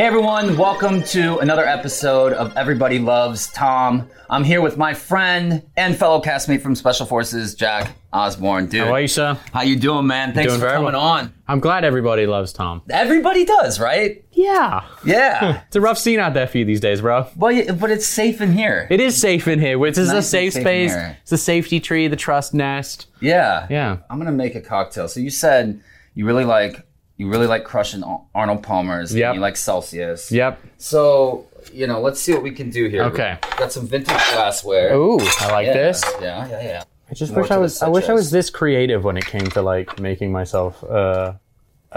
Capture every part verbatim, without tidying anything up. Hey everyone, welcome to another episode of Everybody Loves Tom. I'm here with my friend and fellow castmate from Special Forces, Jack Osbourne. Dude, how are you, sir? How you doing, man? Thanks doing for coming well. on. I'm glad everybody loves Tom. Everybody does, right? Yeah. Yeah. It's a rough scene out there for you these days, bro. Well, but it's safe in here. It is safe in here. This is nice a safe space. It's the safety tree, the trust nest. Yeah. Yeah. I'm gonna make a cocktail. So you said you really like. You really like crushing Arnold Palmer's. Yep. And you like Celsius. Yep. So, you know, let's see what we can do here. Okay. We've got some vintage glassware. Ooh, I like yeah, this. Yeah, yeah, yeah. I just More wish I was. I wish I was this creative when it came to like making myself uh,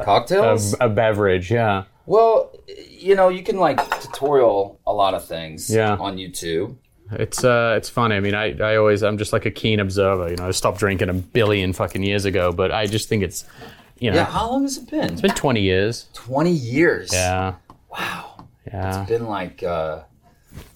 cocktails, a, a beverage. Yeah. Well, you know, you can like tutorial a lot of things. Yeah. On YouTube. It's uh, it's funny. I mean, I, I always I'm just like a keen observer. You know, I stopped drinking a billion fucking years ago, but I just think it's. You know, yeah, how long has it been? It's been twenty years. twenty years? Yeah. Wow. Yeah. It's been like... Uh,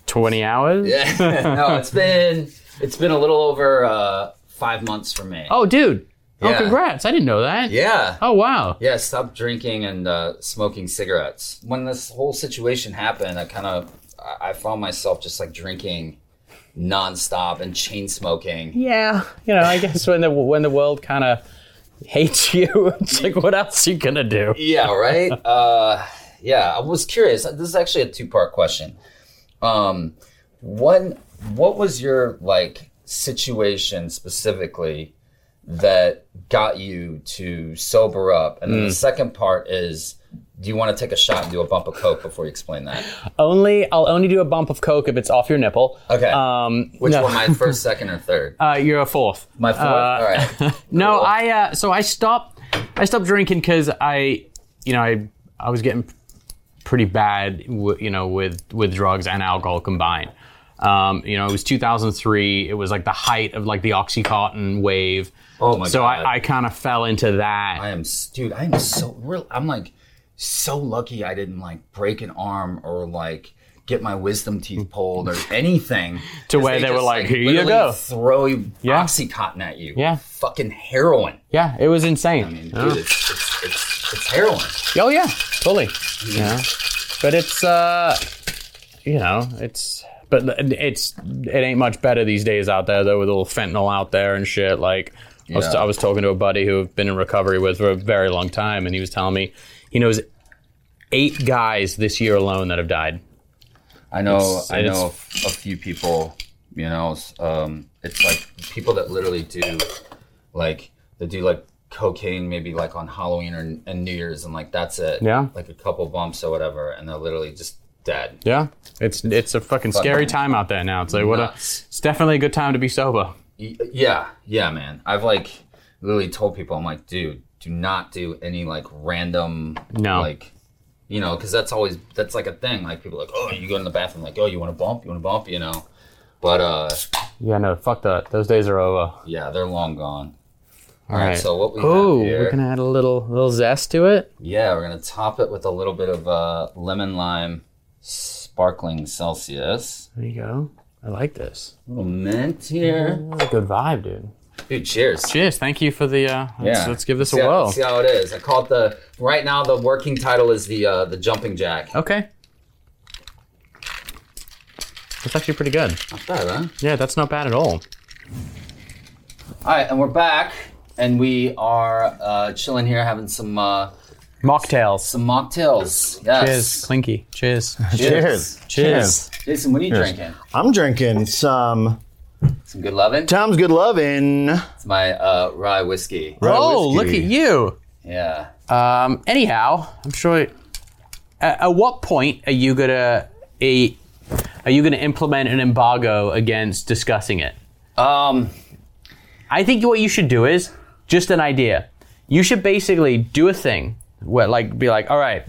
twenty hours? Yeah. No, it's been it's been a little over uh, five months for me. Oh, dude. Yeah. Oh, congrats. I didn't know that. Yeah. Oh, wow. Yeah, stop drinking and uh, smoking cigarettes. When this whole situation happened, I kind of... I found myself just like drinking nonstop and chain smoking. Yeah. You know, I guess when the when the world kind of... hates you. It's like, what else are you gonna do? Yeah, right? uh, yeah, I was curious. This is actually a two-part question. Um, one, what was your, like, situation specifically that got you to sober up? And then mm. the second part is, do you want to take a shot and do a bump of Coke before you explain that? Only, I'll only do a bump of Coke if it's off your nipple. Okay. Um, Which no. one, my first, second, or third? Uh, you're a fourth. My fourth? Uh, All right. Cool. No, I, uh, so I stopped, I stopped drinking because I, you know, I, I was getting pretty bad, w- you know, with, with drugs and alcohol combined. Um, you know, it was two thousand three. It was like the height of like the OxyContin wave. Oh my so God. So I, I kind of fell into that. I am, dude, I am so real. I'm like, so lucky I didn't like break an arm or like get my wisdom teeth pulled or anything. To where they, they just, were like, here like, you go. Throw yeah. OxyContin at you. Yeah. Fucking heroin. Yeah, it was insane. I mean, oh. dude, it's, it's, it's, it's heroin. Oh, yeah, totally. Yeah. yeah. But it's, uh, you know, it's, but it's, it ain't much better these days out there though with all fentanyl out there and shit. Like, yeah. I, was, I was talking to a buddy who I've been in recovery with for a very long time and he was telling me, he knows eight guys this year alone that have died. I know. It's, I it's, know a few people. You know, um, it's like people that literally do, like they do like cocaine maybe like on Halloween or and New Year's and like that's it. Yeah. Like a couple bumps or whatever, and they're literally just dead. Yeah. It's it's a fucking, fucking scary time out there now. It's like nuts. what a. It's definitely a good time to be sober. Yeah. Yeah, man. I've like literally told people, I'm like, dude. Do not do any like random, no. like, you know, because that's always, that's like a thing. Like people are like, oh, you go in the bathroom, like, oh, you want to bump? You want to bump? You know, but, uh. Yeah, no, fuck that. Those days are over. Yeah, they're long gone. All, All right. right. So what we Ooh, have here. We're going to add a little, little zest to it. Yeah, we're going to top it with a little bit of uh, lemon lime sparkling Celsius. There you go. I like this. A little mint here. Yeah, that's a good vibe, dude. Dude, cheers. Cheers. Thank you for the, uh, let's, yeah. let's give this see a how, whirl. See how it is. I call it the, right now the working title is the uh, the Jumping Jack. Okay. That's actually pretty good. Not bad, huh? Yeah, that's not bad at all. All right, and we're back, and we are uh, chilling here having some... Uh, mocktails. Some mocktails, yes. Cheers, Clinky. Cheers. Cheers. Cheers. Cheers. Jason, what are you cheers. drinking? I'm drinking some... Some good lovin'? Tom's good lovin'. It's my uh, rye whiskey. Rye oh, whiskey. Look at you. Yeah. Um, anyhow, I'm sure. It, at, at what point are you gonna a, are you gonna implement an embargo against discussing it? Um, I think what you should do is just an idea. You should basically do a thing where, like, be like, all right,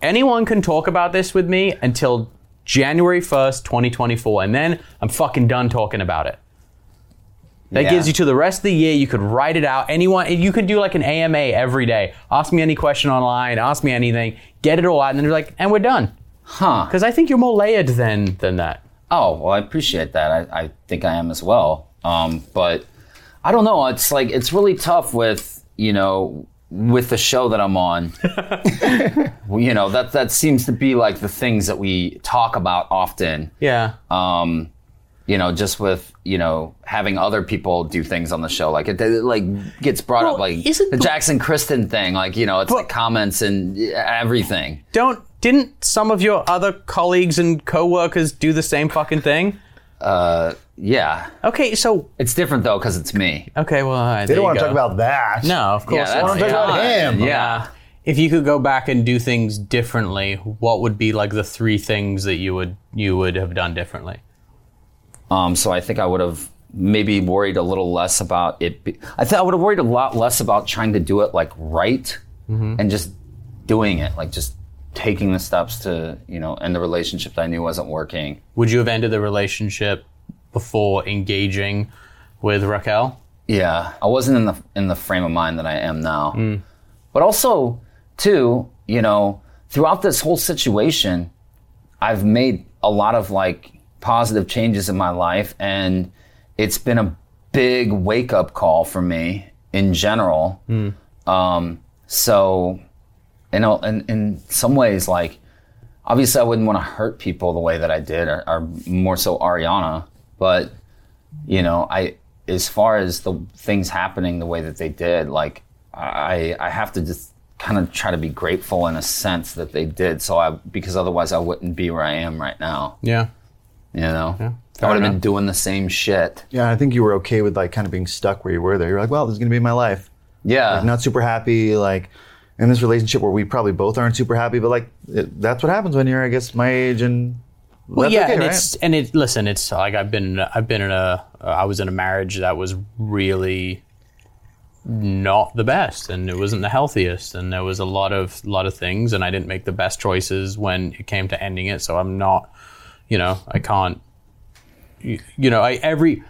anyone can talk about this with me until January first, twenty twenty-four, and then I'm fucking done talking about it. That yeah. gives you to the rest of the year. You could write it out. Anyone, you could do like an A M A every day. Ask me any question online. Ask me anything. Get it all out, and then you're like, and we're done. Huh? Because I think you're more layered than than that. Oh well, I appreciate that. I, I think I am as well. Um, but I don't know. It's like it's really tough with you know with the show that I'm on, well, you know, that that seems to be like the things that we talk about often. Yeah. Um, you know, just with, you know, having other people do things on the show. Like, it, it like gets brought well, up, like the Bo- Jackson Kristen thing. Like, you know, it's Bo- like comments and everything. Don't, didn't some of your other colleagues and coworkers do the same fucking thing? Uh, yeah. Okay, so it's different though because it's me. Okay, well, all right, they don't want to talk about that. No, of course. Yeah, they want to talk about him. Yeah. If you could go back and do things differently, what would be like the three things that you would you would have done differently? Um, so I think I would have maybe worried a little less about it. Be- I think I would have worried a lot less about trying to do it like right, mm-hmm. and just doing it, like just taking the steps to, you know, end the relationship that I knew wasn't working. Would you have ended the relationship before engaging with Raquel? Yeah, I wasn't in the in the frame of mind that I am now. Mm. But also, too, you know, throughout this whole situation, I've made a lot of like positive changes in my life, and it's been a big wake-up call for me in general. Mm. Um, so. And in some ways, like, obviously I wouldn't want to hurt people the way that I did, or, or more so Ariana. But, you know, I as far as the things happening the way that they did, like, I I have to just kind of try to be grateful in a sense that they did. So I, because otherwise I wouldn't be where I am right now. Yeah. You know? Yeah. I would have been doing the same shit. Yeah, I think you were okay with, like, kind of being stuck where you were there. You're like, well, this is going to be my life. Yeah. Like, not super happy, like... in this relationship where we probably both aren't super happy, but like it, that's what happens when you're, I guess, my age and. Well, yeah, okay, and right? it's and it. Listen, it's like I've been, I've been in a, uh, I was in a marriage that was really not the best, and it wasn't the healthiest, and there was a lot of, lot of things, and I didn't make the best choices when it came to ending it. So I'm not, you know, I can't, you, you know, I every.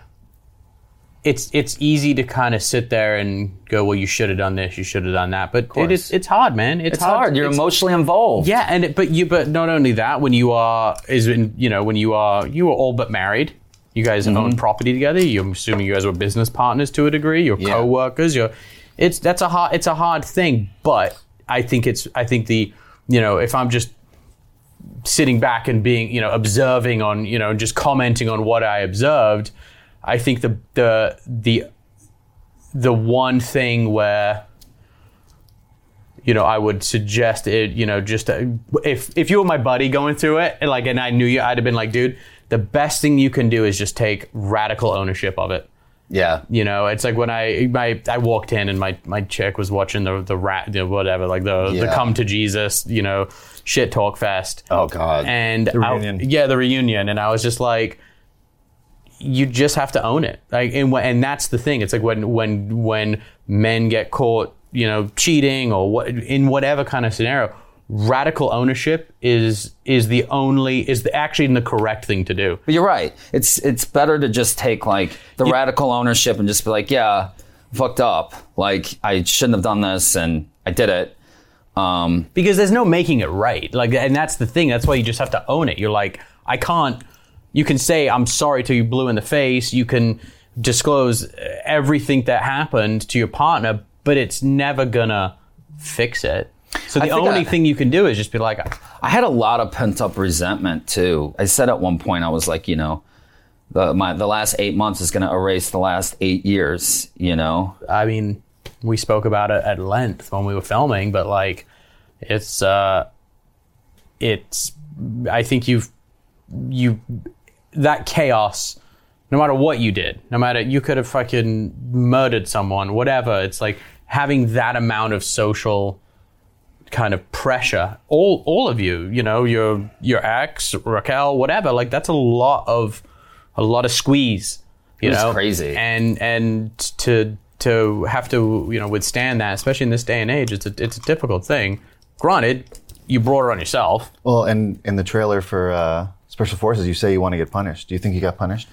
It's it's easy to kind of sit there and go, well, you should have done this, you should have done that, but it is it's hard, man. It's, it's hard. hard. You're it's, emotionally involved. Yeah, and it, but you but not only that, when you are is when you know when you are you are all but married, you guys mm-hmm. own property together. You're assuming you guys were business partners to a degree. You're yeah. coworkers. You're it's that's a hard it's a hard thing. But I think it's I think the you know if I'm just sitting back and being you know observing on you know just commenting on what I observed. I think the the the the one thing where you know I would suggest it you know just uh, if if you were my buddy going through it and like and I knew you I'd have been like, dude, the best thing you can do is just take radical ownership of it. Yeah. You know, it's like when I my I walked in and my, my chick was watching the the rat the whatever like the yeah. the Come to Jesus you know shit talk fest. Oh God. And the reunion. I, yeah, the reunion, and I was just like. You just have to own it, like, and and that's the thing. It's like when when when men get caught, you know, cheating or what in whatever kind of scenario, radical ownership is is the only is the, actually the correct thing to do. But you're right. It's it's better to just take like the yeah. radical ownership and just be like, yeah, fucked up. Like I shouldn't have done this, and I did it. Um, because there's no making it right. Like, and that's the thing. That's why you just have to own it. You're like, I can't. You can say, I'm sorry till you're blue in the face. You can disclose everything that happened to your partner, but it's never gonna fix it. So the only I, thing you can do is just be like... I had a lot of pent-up resentment, too. I said at one point, I was like, you know, the, my, the last eight months is gonna erase the last eight years, you know? I mean, we spoke about it at length when we were filming, but like, it's... Uh, it's... I think you've... you. That chaos, no matter what you did, no matter you could have fucking murdered someone, whatever. It's like having that amount of social kind of pressure. All all of you, you know, your your ex, Raquel, whatever. Like that's a lot of a lot of squeeze. You know, it's crazy. And and to to have to you know withstand that, especially in this day and age, it's a it's a difficult thing. Granted, you brought it on yourself. Well, and in the trailer for. Uh... Special Forces, you say you want to get punished. Do you think you got punished?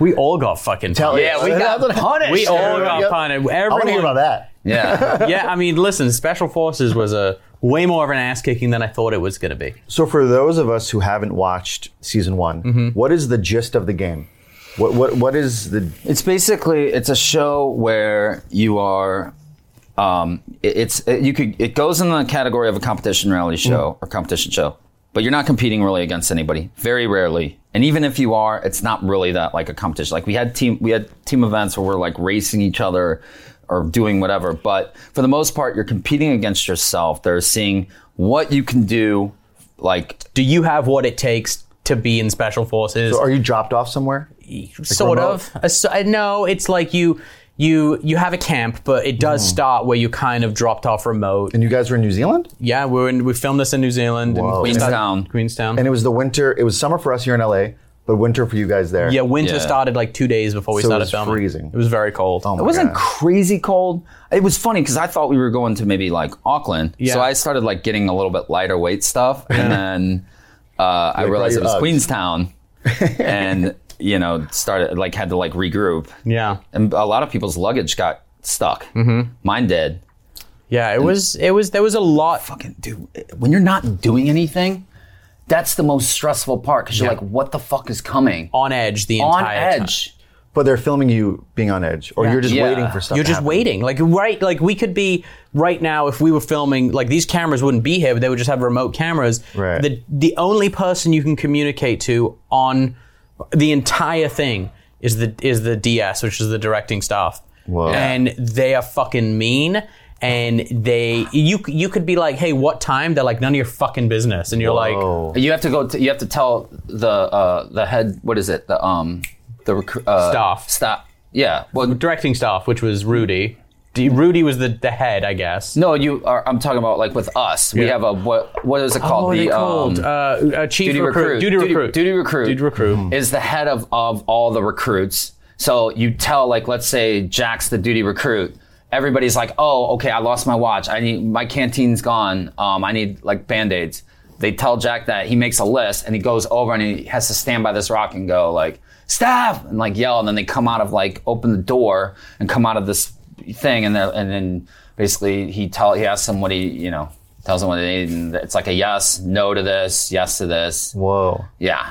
We all got fucking punished. Yeah, we got punished. We all got yep. punished. Everyone, I want to hear about that. Yeah. Yeah, I mean, listen, Special Forces was a way more of an ass-kicking than I thought it was going to be. So for those of us who haven't watched season one, mm-hmm. what is the gist of the game? What what What is the... It's basically, it's a show where you are Um, it, it's it, you could it goes in the category of a competition reality show mm. or competition show, but you're not competing really against anybody. Very rarely, and even if you are, it's not really that like a competition. Like we had team we had team events where we're like racing each other or doing whatever, but for the most part, you're competing against yourself. They're seeing what you can do. Like, do you have what it takes to be in Special Forces? So are you dropped off somewhere? Like sort remote? of. So, no, it's like you. You you have a camp, but it does mm. start where you kind of dropped off remote. And you guys were in New Zealand? Yeah, we were in, we filmed this in New Zealand. In Queenstown. And Queenstown. And it was the winter, it was summer for us here in L A, but winter for you guys there. Yeah, winter yeah. started like two days before we so started filming. It was freezing. It was very cold. Oh my it wasn't God. crazy cold. It was funny because I thought we were going to maybe like Auckland. Yeah. So I started like getting a little bit lighter weight stuff. And then uh, I realized it was Uggs. Queenstown. And... you know, started like had to like regroup. Yeah, and a lot of people's luggage got stuck. Mm-hmm. Mine did. Yeah, it and was. It was. There was a lot. Fucking dude, when you're not doing anything, that's the most stressful part because you're yeah. like, what the fuck is coming? On edge the entire time. On edge. Time. But they're filming you being on edge, or yeah. you're just yeah. waiting for stuff. You're just to happen. waiting. Like right, like we could be right now if we were filming. Like these cameras wouldn't be here, but they would just have remote cameras. Right. The the only person you can communicate to on the entire thing is the is the D S, which is the directing staff. Whoa. And they are fucking mean. And they you you could be like, hey, what time? They're like, none of your fucking business. And you're Whoa. like, you have to go. To, you have to tell the uh, the head. What is it? The um the rec- uh, staff. Staff. Yeah. Well, directing staff, which was Rudy. Rudy was the, the head, I guess. No, you are. I'm talking about like with us. Yeah. We have a what? What is it called? Oh, what the, are they called? Um, uh, a chief duty recruit. recruit. Duty, duty recruit. Duty recruit. Duty recruit mm. is the head of, of all the recruits. So you tell like, let's say Jack's the duty recruit. Everybody's like, oh, okay, I lost my watch. I need my canteen's gone. Um, I need like Band-Aids. They tell Jack that. He makes a list and he goes over and he has to stand by this rock and go like staff and like yell, and then they come out of like open the door and come out of this thing, and then and then basically he tell he asks him what he you know tells him what they need, and it's like a yes no to this, yes to this. Whoa. Yeah,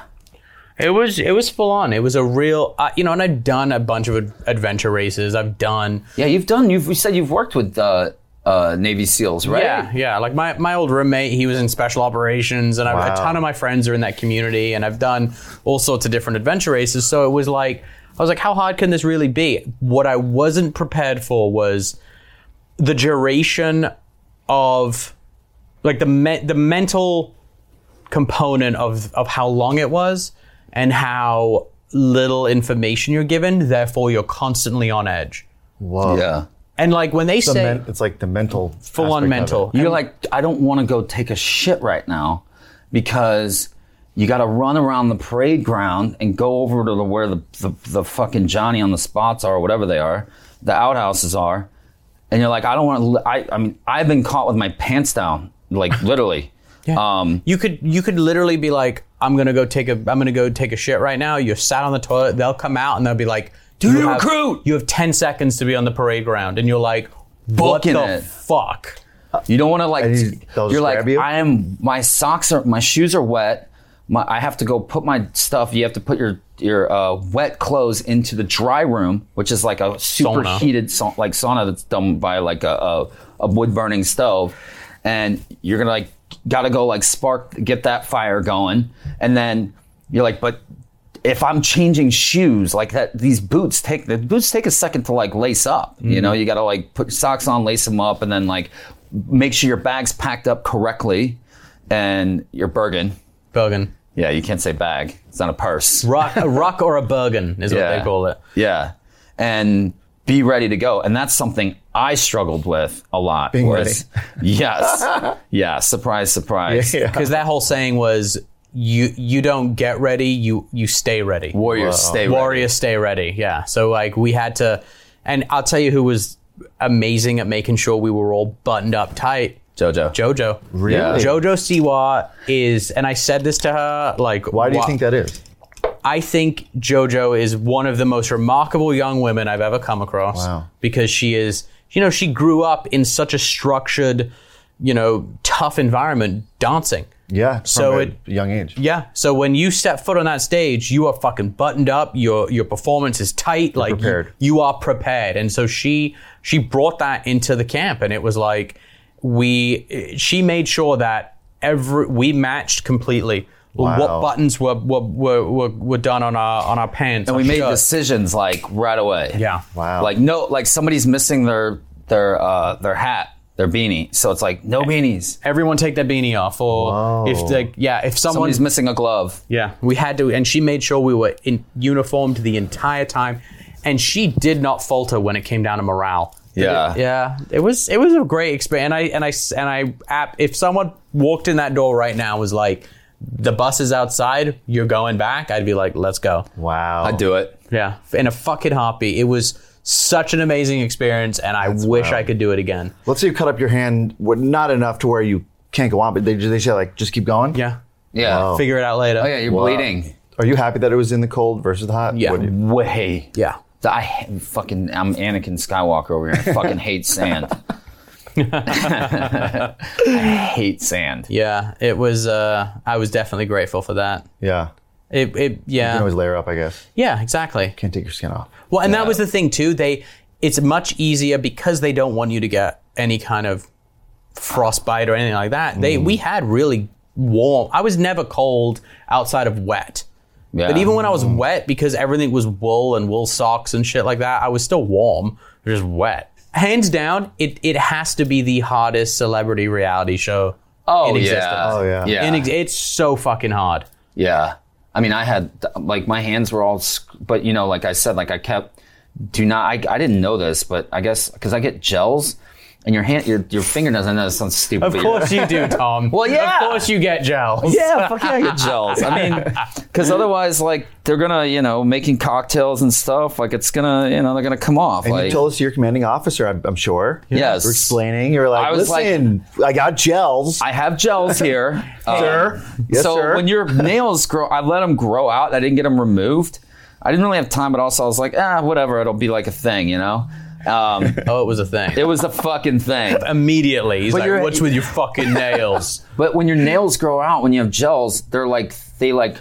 it was it was full on. It was a real uh, you know. And I've done a bunch of adventure races. I've done yeah. You've done you've you said you've worked with uh, uh, Navy SEALs, right? Yeah, yeah. Like my my old roommate, he was in special operations, and wow. I've, a ton of my friends are in that community, and I've done all sorts of different adventure races. So it was like. I was like, how hard can this really be? What I wasn't prepared for was the duration of, like the me- the mental component of, of how long it was and how little information you're given. Therefore, you're constantly on edge. Whoa. Yeah. And like when they it's say- the men- It's like the mental. Full on mental. You're like, I don't want to go take a shit right now because- you got to run around the parade ground and go over to the, where the, the the fucking Johnny on the spots are, or whatever they are, the outhouses are, and you're like, I don't want to. I I mean, I've been caught with my pants down, like literally. yeah. Um, you could you could literally be like, I'm gonna go take a I'm gonna go take a shit right now. You're sat on the toilet. They'll come out and they'll be like, Dude, you recruit. You have ten seconds to be on the parade ground, and you're like, what the fuck? You don't want to like. You're like, you? I am. My socks are. My shoes are wet. My, I have to go put my stuff. You have to put your your uh, wet clothes into the dry room, which is like a super sauna. heated sa- like sauna that's done by like a, a, a wood burning stove, and you're gonna like gotta go like spark get that fire going, and then you're like, but if I'm changing shoes like that, these boots take the boots take a second to like lace up. Mm-hmm. You know, you gotta like put socks on, lace them up, and then like make sure your bag's packed up correctly and your Bergen. Bergen. Yeah, you can't say bag. It's not a purse. Rock, a rock or a Bergen is yeah. what they call it. Yeah, and be ready to go. And that's something I struggled with a lot. Being was, ready. Yes. yeah. Surprise, surprise. Because yeah, yeah. that whole saying was, you you don't get ready, you you stay ready. Warriors Whoa. stay ready. Warriors stay ready. Yeah. So like we had to, and I'll tell you who was amazing at making sure we were all buttoned up tight. Jojo. Jojo. Really? Yeah. Jojo Siwa is, and I said this to her, like... Why do you wow. think that is? I think Jojo is one of the most remarkable young women I've ever come across. Wow. Because she is, you know, she grew up in such a structured, you know, tough environment dancing. Yeah, so from a it, young age. Yeah, so when you set foot on that stage, you are fucking buttoned up. Your your performance is tight. You're like prepared. You, you are prepared, and so she she brought that into the camp, and it was like we she made sure that every we matched completely. Wow. What buttons were were, were were done on our on our pants, and we made shirts. Decisions like right away. Yeah, wow. Like no, like somebody's missing their their uh, their hat. Their beanie, so it's like no beanies. Everyone take their beanie off, or whoa. If like yeah, if someone, somebody's missing a glove, yeah, we had to. And she made sure we were in uniformed the entire time, and she did not falter when it came down to morale. Yeah, it, yeah, it was it was a great experience. And I and I and I if someone walked in that door right now and was like, the bus is outside, you're going back, I'd be like, let's go. Wow, I'd do it. Yeah, in a fucking heartbeat. It was such an amazing experience, and I that's wish wild. I could do it again. Let's say you cut up your hand, not enough to where you can't go on, but they they say like, just keep going? Yeah. Yeah. Wow. Figure it out later. Oh yeah, you're wow. bleeding. Are you happy that it was in the cold versus the hot? Yeah. What, way. Yeah. I fucking, I'm Anakin Skywalker over here. I fucking hate sand. I hate sand. Yeah, it was, uh, I was definitely grateful for that. Yeah. It, it, yeah. You can always layer up, I guess. Yeah, exactly. Can't take your skin off. Well, and yeah. that was the thing too. They, it's much easier because they don't want you to get any kind of frostbite or anything like that. They, mm. we had really warm. I was never cold outside of wet. Yeah. But even when I was wet, because everything was wool and wool socks and shit like that, I was still warm. It was just wet. Hands down, it it has to be the hardest celebrity reality show. Oh in yeah, existence. Oh yeah. yeah. In ex- it's so fucking hard. Yeah. I mean, I had, like, my hands were all, but, you know, like I said, like, I kept, do not, I, I didn't know this, but I guess, because I get gels, and your hand, your your fingernails, I know this sounds stupid. Of course you do, Tom. Well, yeah. Of course you get gels. Yeah, fuck yeah, I get gels. I mean, because otherwise, like, they're going to, you know, making cocktails and stuff, like, it's going to, you know, they're going to come off. And like, you told us your commanding officer, I'm, I'm sure. Yes. You're explaining. You're like, I was listen, like, I got gels. I have gels here. um, sir. Yes, so sir. When your nails grow, I let them grow out. I didn't get them removed. I didn't really have time, but also I was like, ah, whatever. It'll be like a thing, you know? Um, oh, it was a thing. It was a fucking thing. Immediately. He's but like, what's with your fucking nails? But when your nails grow out, when you have gels, they're like, they like,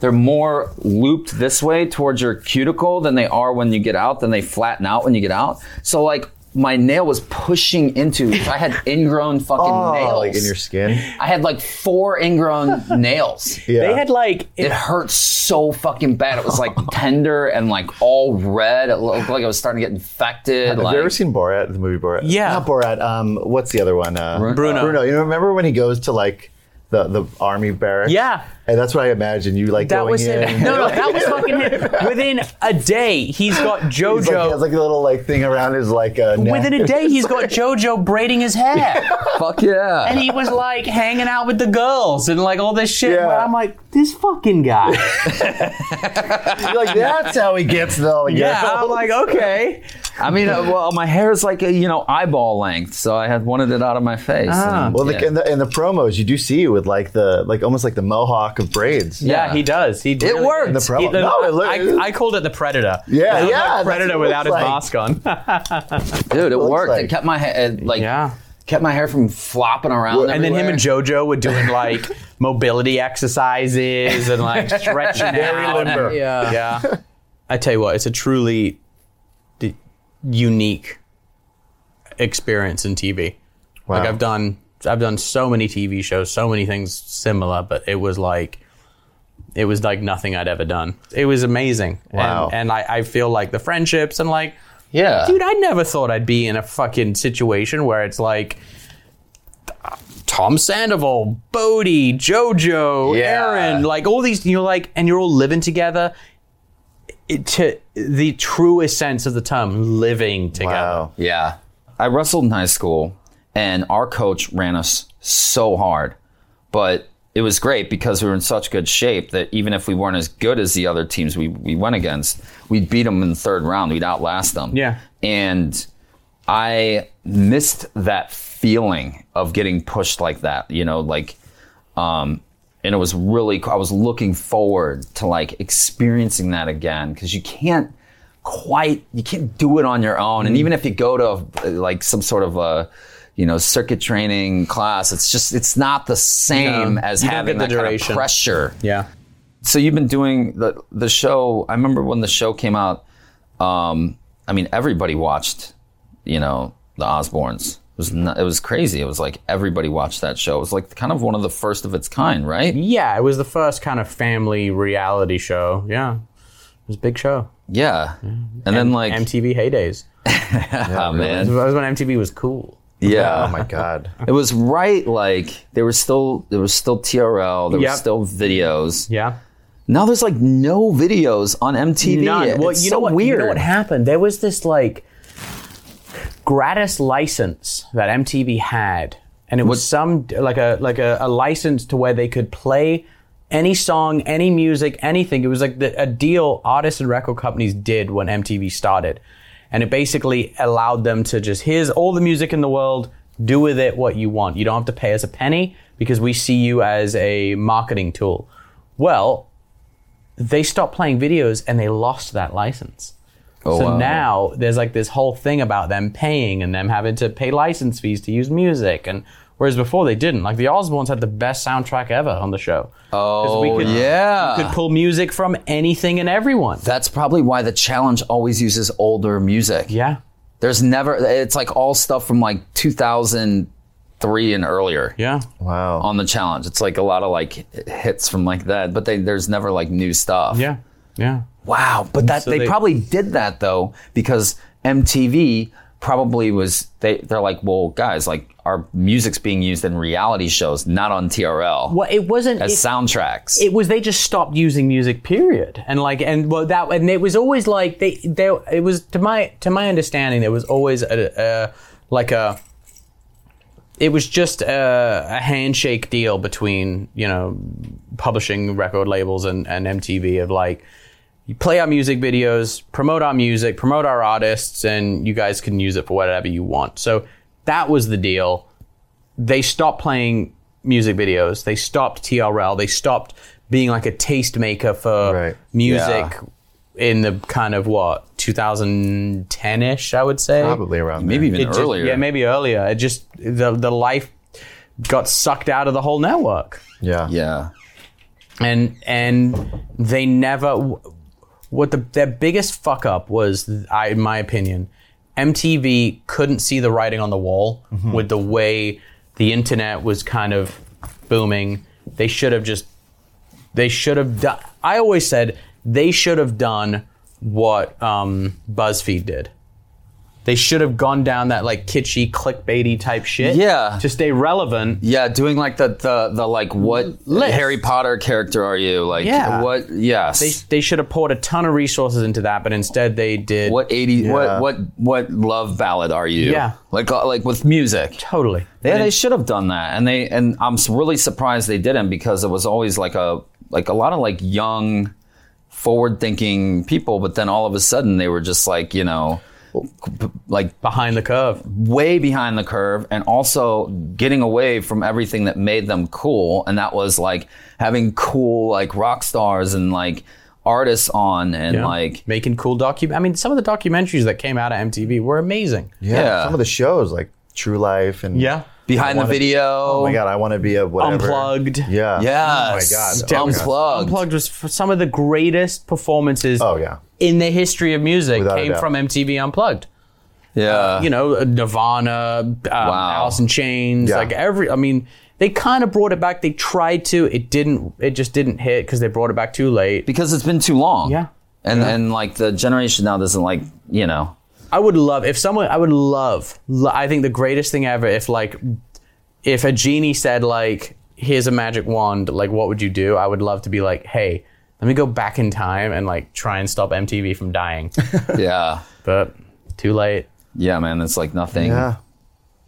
they're more looped this way towards your cuticle than they are when you get out, then they flatten out when you get out. So like, my nail was pushing into, I had ingrown fucking oh, nails. Like in your skin? I had like four ingrown nails. Yeah. They had like... It, it hurt so fucking bad. It was like tender and like all red. It looked like I was starting to get infected. Have like, you ever seen Borat, the movie Borat? Yeah. Not Borat. Um, what's the other one? Uh, Bruno. Uh, Bruno. You remember when he goes to like... The, the army barracks. Yeah. And that's what I imagined. You like that going was in. Him. No, no, that was fucking him. Within a day, he's got Jojo. He's like, he has like a little like thing around his like uh, neck. Within a day, he's got Jojo braiding his hair. Yeah. Fuck yeah. And he was like hanging out with the girls and like all this shit. Yeah. Where I'm like, this fucking guy. You're like, that's how he gets though. Yeah, I'm like, okay. I mean, uh, well, my hair is like, a, you know, eyeball length. So I had wanted it out of my face. Ah, and, well, yeah. the, in, the, in the promos, you do see with like the, like almost like the mohawk of braids. Yeah, yeah. he does. He did. It worked. In the promo. He, the, no, it looked, I, I called it the Predator. Yeah, um, yeah. Like Predator without his like. mask on. Dude, it, it worked. Like. It kept my hair, like... Yeah. Kept my hair from flopping around and everywhere. Then him and JoJo were doing like mobility exercises and like stretching Very out. Limber. And, yeah. yeah. I tell you what, it's a truly d- unique experience in T V. Wow. Like I've done, I've done so many T V shows, so many things similar, but it was like, it was like nothing I'd ever done. It was amazing. Wow. And, and I, I feel like the friendships and like, yeah, dude, I never thought I'd be in a fucking situation where it's like Tom Sandoval, Bodie, JoJo, yeah. Aaron, like all these. You're like, and you're all living together. It, to the truest sense of the term, living together. Wow. Yeah, I wrestled in high school, and our coach ran us so hard, but it was great because we were in such good shape that even if we weren't as good as the other teams we, we went against, we'd beat them in the third round. We'd outlast them. Yeah. And I missed that feeling of getting pushed like that, you know, like, um, and it was really, I was looking forward to like experiencing that again because you can't quite, you can't do it on your own. And even if you go to like some sort of a, you know, circuit training class. It's just, it's not the same yeah. as you having that kind of pressure. Yeah. So you've been doing the the show. I remember when the show came out, um, I mean, everybody watched, you know, The Osbournes. It was not, it was crazy. It was like everybody watched that show. It was like kind of one of the first of its kind, right? Yeah, it was the first kind of family reality show. Yeah. It was a big show. Yeah. yeah. And M- then like... M T V heydays. yeah, oh, man. That was when M T V was cool. Yeah. Oh my God. It was right like there was still there was still T R L, there yep. was still videos. Yeah. Now there's like no videos on M T V. None. Well, it's you so know what, weird. You know what happened? There was this like gratis license that M T V had, and it was what? some like a like a, a license to where they could play any song, any music, anything. It was like the, a deal artists and record companies did when M T V started. And it basically allowed them to just, here's all the music in the world, do with it what you want. You don't have to pay us a penny because we see you as a marketing tool. Well, they stopped playing videos and they lost that license. Oh, so wow. Now there's like this whole thing about them paying and them having to pay license fees to use music. And whereas before they didn't. Like the Osbournes had the best soundtrack ever on the show. Oh, we could, yeah. We could pull music from anything and everyone. That's probably why the challenge always uses older music. Yeah. There's never, it's like all stuff from like two thousand three and earlier. Yeah. Wow. On the challenge. It's like a lot of like hits from like that, but they, there's never like new stuff. Yeah. Yeah. Wow. But that so they, they probably did that though because M T V probably was, they, they're like, well, guys, like our music's being used in reality shows, not on T R L. Well, it wasn't as it, soundtracks. It was they just stopped using music, period. And like, and well, that, and it was always like they, they, it was to my to my understanding, there was always a, a like a, it was just a, a handshake deal between you know publishing record labels and, and M T V of like. You play our music videos, promote our music, promote our artists, and you guys can use it for whatever you want. So that was the deal. They stopped playing music videos. They stopped T R L. They stopped being like a tastemaker for right. music yeah. in the kind of, what, two thousand ten-ish, I would say? Probably around Maybe there. even it earlier. Just, yeah, maybe earlier. It just, the, the life got sucked out of the whole network. Yeah. Yeah. And, and they never... What the their biggest fuck up was, I, in my opinion, M T V couldn't see the writing on the wall mm-hmm. with the way the internet was kind of booming. They should have just, they should have done. I always said they should have done what um, BuzzFeed did. They should have gone down that like kitschy, clickbaity type shit. Yeah. To stay relevant. Yeah, doing like the the, the like what list. Harry Potter character are you? Like yeah. what yes. They they should have poured a ton of resources into that, but instead they did What eighty yeah. what what what love ballad are you? Yeah. Like like with music. Totally. Yeah, they should have done that. And they and I'm really surprised they didn't because it was always like a like a lot of like young, forward thinking people, but then all of a sudden they were just like, you know, like behind the curve, way behind the curve, and also getting away from everything that made them cool, and that was like having cool like rock stars and like artists on and yeah. like making cool docu. I mean, some of the documentaries that came out of M T V were amazing. Yeah, yeah. Some of the shows like True Life and yeah, Behind the Video. Oh my God, I want to be a whatever. Unplugged. Yeah, yeah. Oh my God, oh Unplugged. Unplugged was some of the greatest performances. Oh yeah. In the history of music Without came from M T V Unplugged. Yeah. You know, Nirvana, um, wow. Alice in Chains, yeah. like every, I mean, they kind of brought it back. They tried to, it didn't, it just didn't hit because they brought it back too late. Because it's been too long. Yeah. And yeah. and like the generation now doesn't like, you know. I would love, if someone, I would love, lo- I think the greatest thing ever, if like, if a genie said like, here's a magic wand, like what would you do? I would love to be like, hey, let me go back in time and like try and stop M T V from dying. yeah. But too late. Yeah, man. It's like nothing. Yeah.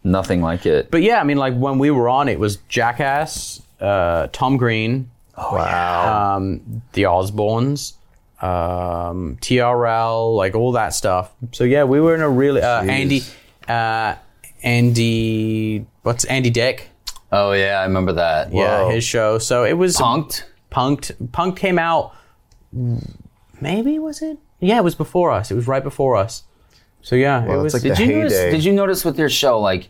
Nothing like it. But yeah, I mean, like when we were on, it was Jackass, uh, Tom Green. Oh, wow. Um, the Osbournes, um, T R L, like all that stuff. So yeah, we were in a really, uh, Andy, uh, Andy, what's Andy Dick? Oh yeah, I remember that. Yeah, Whoa. His show. So it was. Punk'd. Punk'd. Punk'd came out, maybe was it? Yeah, it was before us. It was right before us. So yeah, well, it was. Like did, you notice, did you notice with your show, like,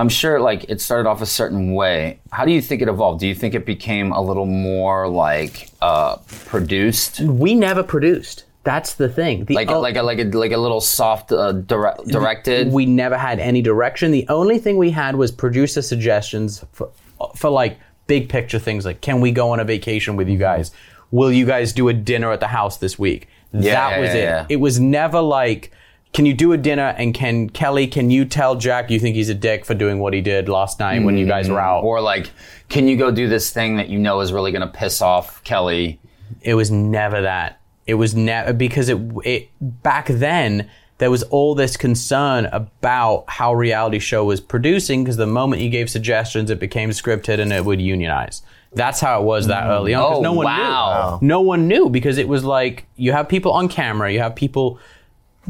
I'm sure like it started off a certain way. How do you think it evolved? Do you think it became a little more like uh, produced? We never produced. That's the thing. The like, o- like, a, like, a, like a little soft uh, dire- directed? We never had any direction. The only thing we had was producer suggestions for, for like big picture things like, can we go on a vacation with you guys? Will you guys do a dinner at the house this week? Yeah, that yeah, was yeah, it. Yeah. It was never like, can you do a dinner and can Kelly, can you tell Jack you think he's a dick for doing what he did last night mm-hmm. when you guys were out? Or like, can you go do this thing that you know is really going to piss off Kelly? It was never that. It was never because it, it back then there was all this concern about how reality show was producing because the moment you gave suggestions, it became scripted and it would unionize. That's how it was that early on. Oh, no one wow. knew. No one knew because it was like you have people on camera, you have people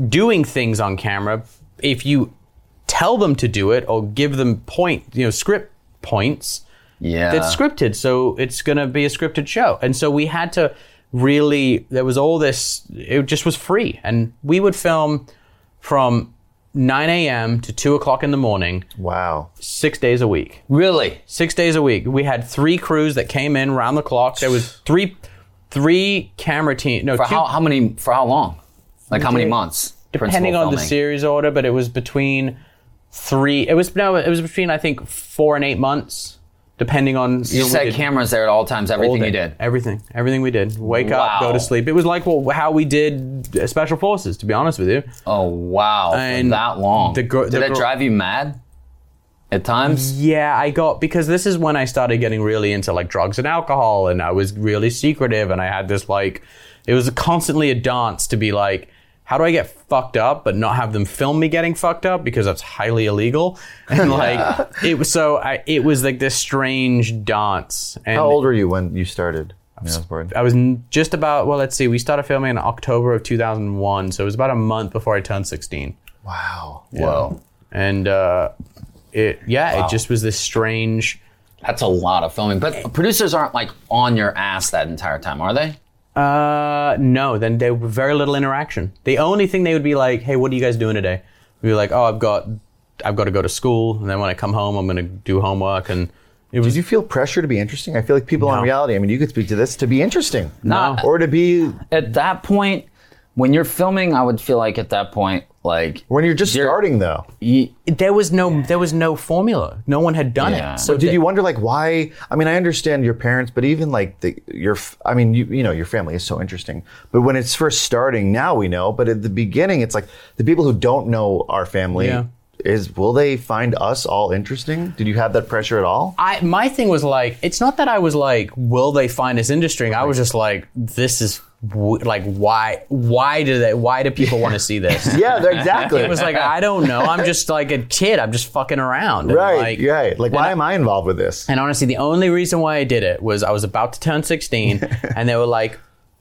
doing things on camera. If you tell them to do it or give them point, you know, script points, yeah, that's scripted. So it's going to be a scripted show. And so we had to. Really, there was all this, it just was free. And we would film from nine a.m. to two o'clock in the morning. Wow. Six days a week. Really? Six days a week. We had three crews that came in round the clock. There was three three camera teams. No, for two, how, how many? For how long? Like how many months? Depending on the series order, but it was between three, it was, no, it was between, I think, four and eight months. Depending on... You, you know, set cameras there at all times, everything all you did. Everything. Everything we did. Wake wow. up, go to sleep. It was like well, how we did Special Forces, to be honest with you. Oh, wow. And that long. The gr- did the gr- it drive you mad at times? Yeah, I got... Because this is when I started getting really into like drugs and alcohol, and I was really secretive, and I had this like... It was constantly a dance to be like, how do I get fucked up but not have them film me getting fucked up because that's highly illegal? And like yeah. it was so I, it was like this strange dance. And how old were you when you started? I was, I was just about well, let's see. We started filming in October of two thousand one, so it was about a month before I turned sixteen. Wow. Yeah. Wow. And uh, it yeah, wow. it just was this strange. That's a lot of filming, but producers aren't like on your ass that entire time, are they? Uh, no, then there was very little interaction. The only thing they would be like, hey, what are you guys doing today? We'd be like, oh, I've got, I've got to go to school. And then when I come home, I'm going to do homework. And it was, did you feel pressure to be interesting? I feel like people no. on reality, I mean, you could speak to this, to be interesting. No. Or to be. At that point, when you're filming, I would feel like at that point, like. When you're just you're, starting though. You, there was no, there was no formula. No one had done yeah. it. So but did they, you wonder like why, I mean, I understand your parents, but even like the, your, I mean, you, you know, your family is so interesting, but when it's first starting now we know, but at the beginning, it's like the people who don't know our family yeah. is, will they find us all interesting? Did you have that pressure at all? I, my thing was like, it's not that I was like, will they find us interesting? Right. I was just like, this is like why why do they why do people yeah. want to see this yeah exactly. It was like I don't know, I'm just like a kid, I'm just fucking around and right like, right like why I, am I involved with this? And honestly the only reason why I did it was I was about to turn sixteen and they were like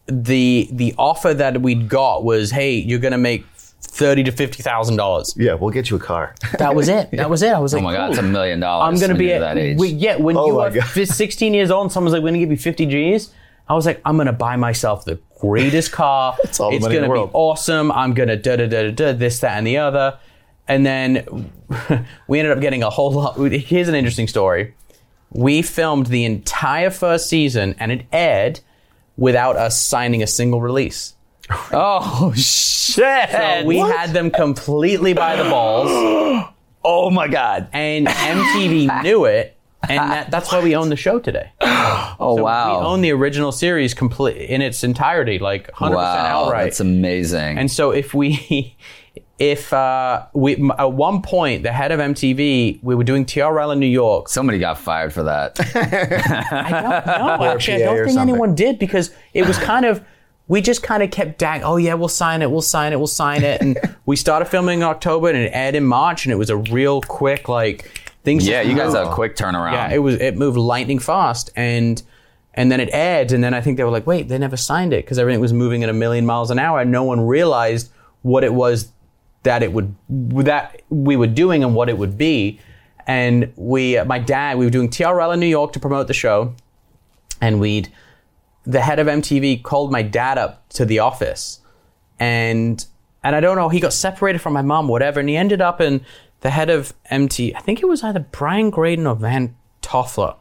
the the offer that we'd got was hey you're gonna make thirty to fifty thousand dollars. Yeah, we'll get you a car. That was it. That was it. I was like, oh my god, it's a million dollars. I'm gonna be at that age. We, yeah, when oh you are god. sixteen years old, and someone's like, we're gonna give you fifty G's. I was like, I'm gonna buy myself the greatest car. It's all the it's money gonna in the world. Be awesome. I'm gonna da da da da da this that and the other. And then we ended up getting a whole lot. Here's an interesting story. We filmed the entire first season and it aired without us signing a single release. Oh shit! So we what? had them completely by the balls. Oh my god! And M T V knew it, and that, that's why we own the show today. Oh so wow! We own the original series complete in its entirety, like one hundred percent wow, outright. That's amazing. And so if we, if uh, we at one point the head of M T V, we were doing T R L in New York. Somebody got fired for that. I don't know. Actually, I don't think something. anyone did because it was kind of. We just kind of kept dang, oh yeah, we'll sign it, we'll sign it, we'll sign it. And we started filming in October and it aired in March and it was a real quick, like, things. Yeah, you guys had a quick turnaround. Yeah, it was, it moved lightning fast and and then it aired and then I think they were like, wait, they never signed it because everything was moving at a million miles an hour and no one realized what it was that it would, that we were doing and what it would be. And we, my dad, we were doing T R L in New York to promote the show and we'd, the head of M T V called my dad up to the office and and I don't know, he got separated from my mom, whatever, and he ended up in the head of M T V, I think it was either Brian Graden or Van Toffler,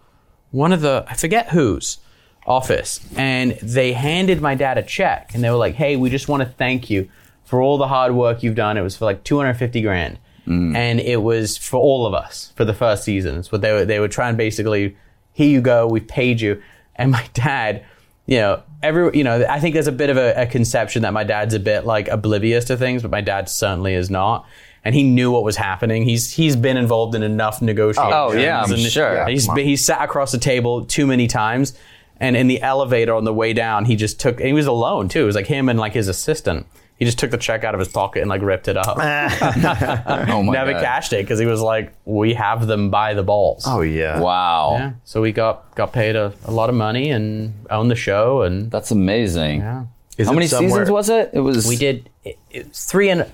one of the, I forget whose, office. And they handed my dad a check and they were like, hey, we just want to thank you for all the hard work you've done. It was for like two hundred fifty grand. Mm. And it was for all of us for the first season. It's what they were, they were trying basically, here you go, we paid you. And my dad, you know, every, you know, I think there's a bit of a, a conception that my dad's a bit like oblivious to things, but my dad certainly is not. And he knew what was happening. He's he's been involved in enough negotiations. Oh, oh yeah, I'm and sure. Yeah, he's he's sat across the table too many times, and in the elevator on the way down, he just took. And he was alone too. It was like him and like his assistant. He just took the check out of his pocket and like ripped it up. oh my Never God. Cashed it because he was like, we have them by the balls. Oh yeah. Wow. Yeah. So we got got paid a, a lot of money and owned the show, and that's amazing. Yeah. Is How many somewhere? seasons was it? It was. We did it, it, three and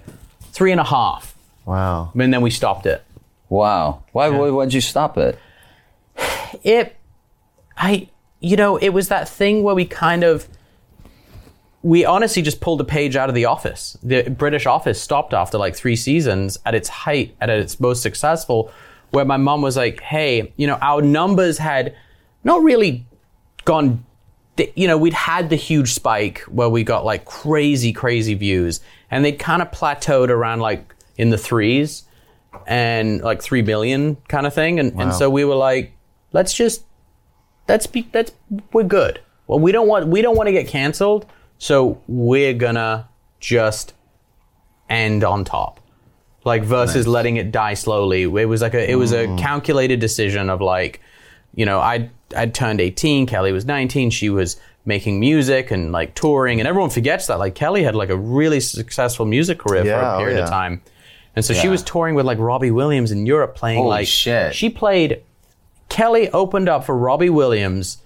three and a half. Wow. And then we stopped it. Wow. Why yeah. why'd you stop it? It, I, you know, it was that thing where we kind of, we honestly just pulled a page out of The Office. The British Office stopped after like three seasons at its height, at its most successful, where my mom was like, hey, you know, our numbers had not really gone, you know, we'd had the huge spike where we got like crazy, crazy views. And they'd kind of plateaued around like, in the threes and like three billion kind of thing. And wow. and so we were like, let's just, let's be, let's, we're good. Well, we don't want, we don't want to get canceled. So we're gonna just end on top. Like versus nice. letting it die slowly. It was like a, it was a calculated decision of like, you know, I, I turned eighteen, Kelly was nineteen, she was making music and like touring, and everyone forgets that. Like Kelly had like a really successful music career yeah, for a period oh, yeah. of time. And so yeah. she was touring with like Robbie Williams in Europe playing Holy like, shit. she played, Kelly opened up for Robbie Williams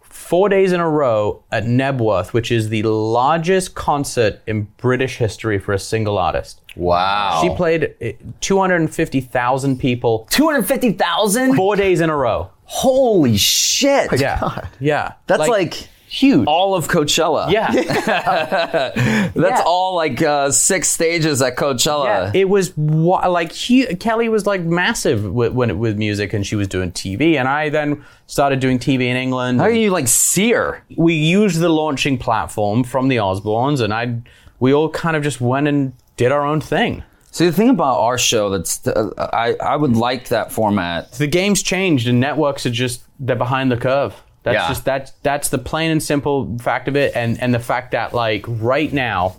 four days in a row at Nebworth, which is the largest concert in British history for a single artist. Wow. She played two hundred fifty thousand people. two hundred fifty thousand? Four days in a row. Holy shit. Oh yeah. God. Yeah. That's like, like huge. All of Coachella. Yeah. yeah. That's yeah. all like uh, six stages at Coachella. Yeah. It was like he, Kelly was like massive with, when, with music, and she was doing T V. And I then started doing T V in England. How do you like see her? We used the launching platform from the Osbournes, and I we all kind of just went and did our own thing. So the thing about our show that's, uh, I, I would like that format. The game's changed and networks are just, they're behind the curve. That's yeah. just that's that's the plain and simple fact of it, and, and the fact that like right now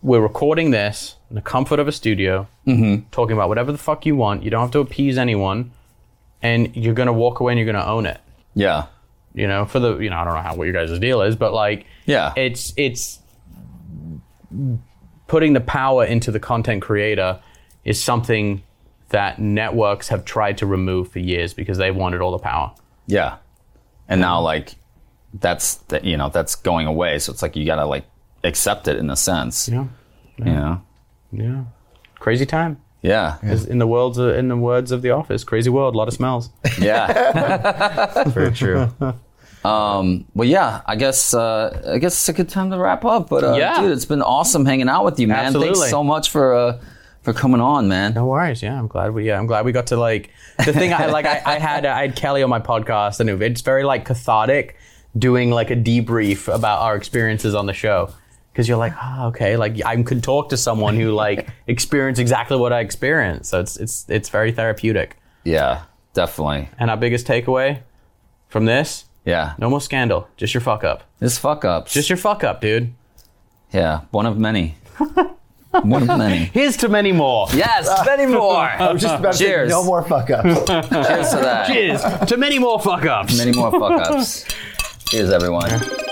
we're recording this in the comfort of a studio, mm-hmm. talking about whatever the fuck you want. You don't have to appease anyone, and you're gonna walk away and you're gonna own it. Yeah, you know, for the you know I don't know how what your guys' deal is, but like yeah, it's it's putting the power into the content creator is something that networks have tried to remove for years because they wanted all the power. Yeah. And now, like, that's the, you know that's going away. So it's like you gotta like accept it in a sense. Yeah. Yeah. You know? Yeah. Crazy time. Yeah. yeah. In the world, in the words of The Office, crazy world, a lot of smells. Yeah. Very true. Um, well, yeah. I guess uh, I guess it's a good time to wrap up. But uh, yeah. dude, it's been awesome hanging out with you, man. Absolutely. Thanks so much for. Uh, For coming on, man. No worries. Yeah, I'm glad we. Yeah, I'm glad we got to like the thing. I like. I, I had. I had Kelly on my podcast, and it's very like cathartic, doing like a debrief about our experiences on the show, because you're like, ah, oh, okay, like I could talk to someone who like experienced exactly what I experienced. So it's it's it's very therapeutic. Yeah, definitely. And our biggest takeaway from this. Yeah. No more scandal. Just your fuck up. Just fuck ups. Just your fuck up, dude. Yeah, one of many. One of many. Here's to many more. Yes, many more. I was just about Cheers. to say no more fuck-ups. Cheers to that. Cheers to many more fuck-ups. Many more fuck-ups. Cheers, everyone.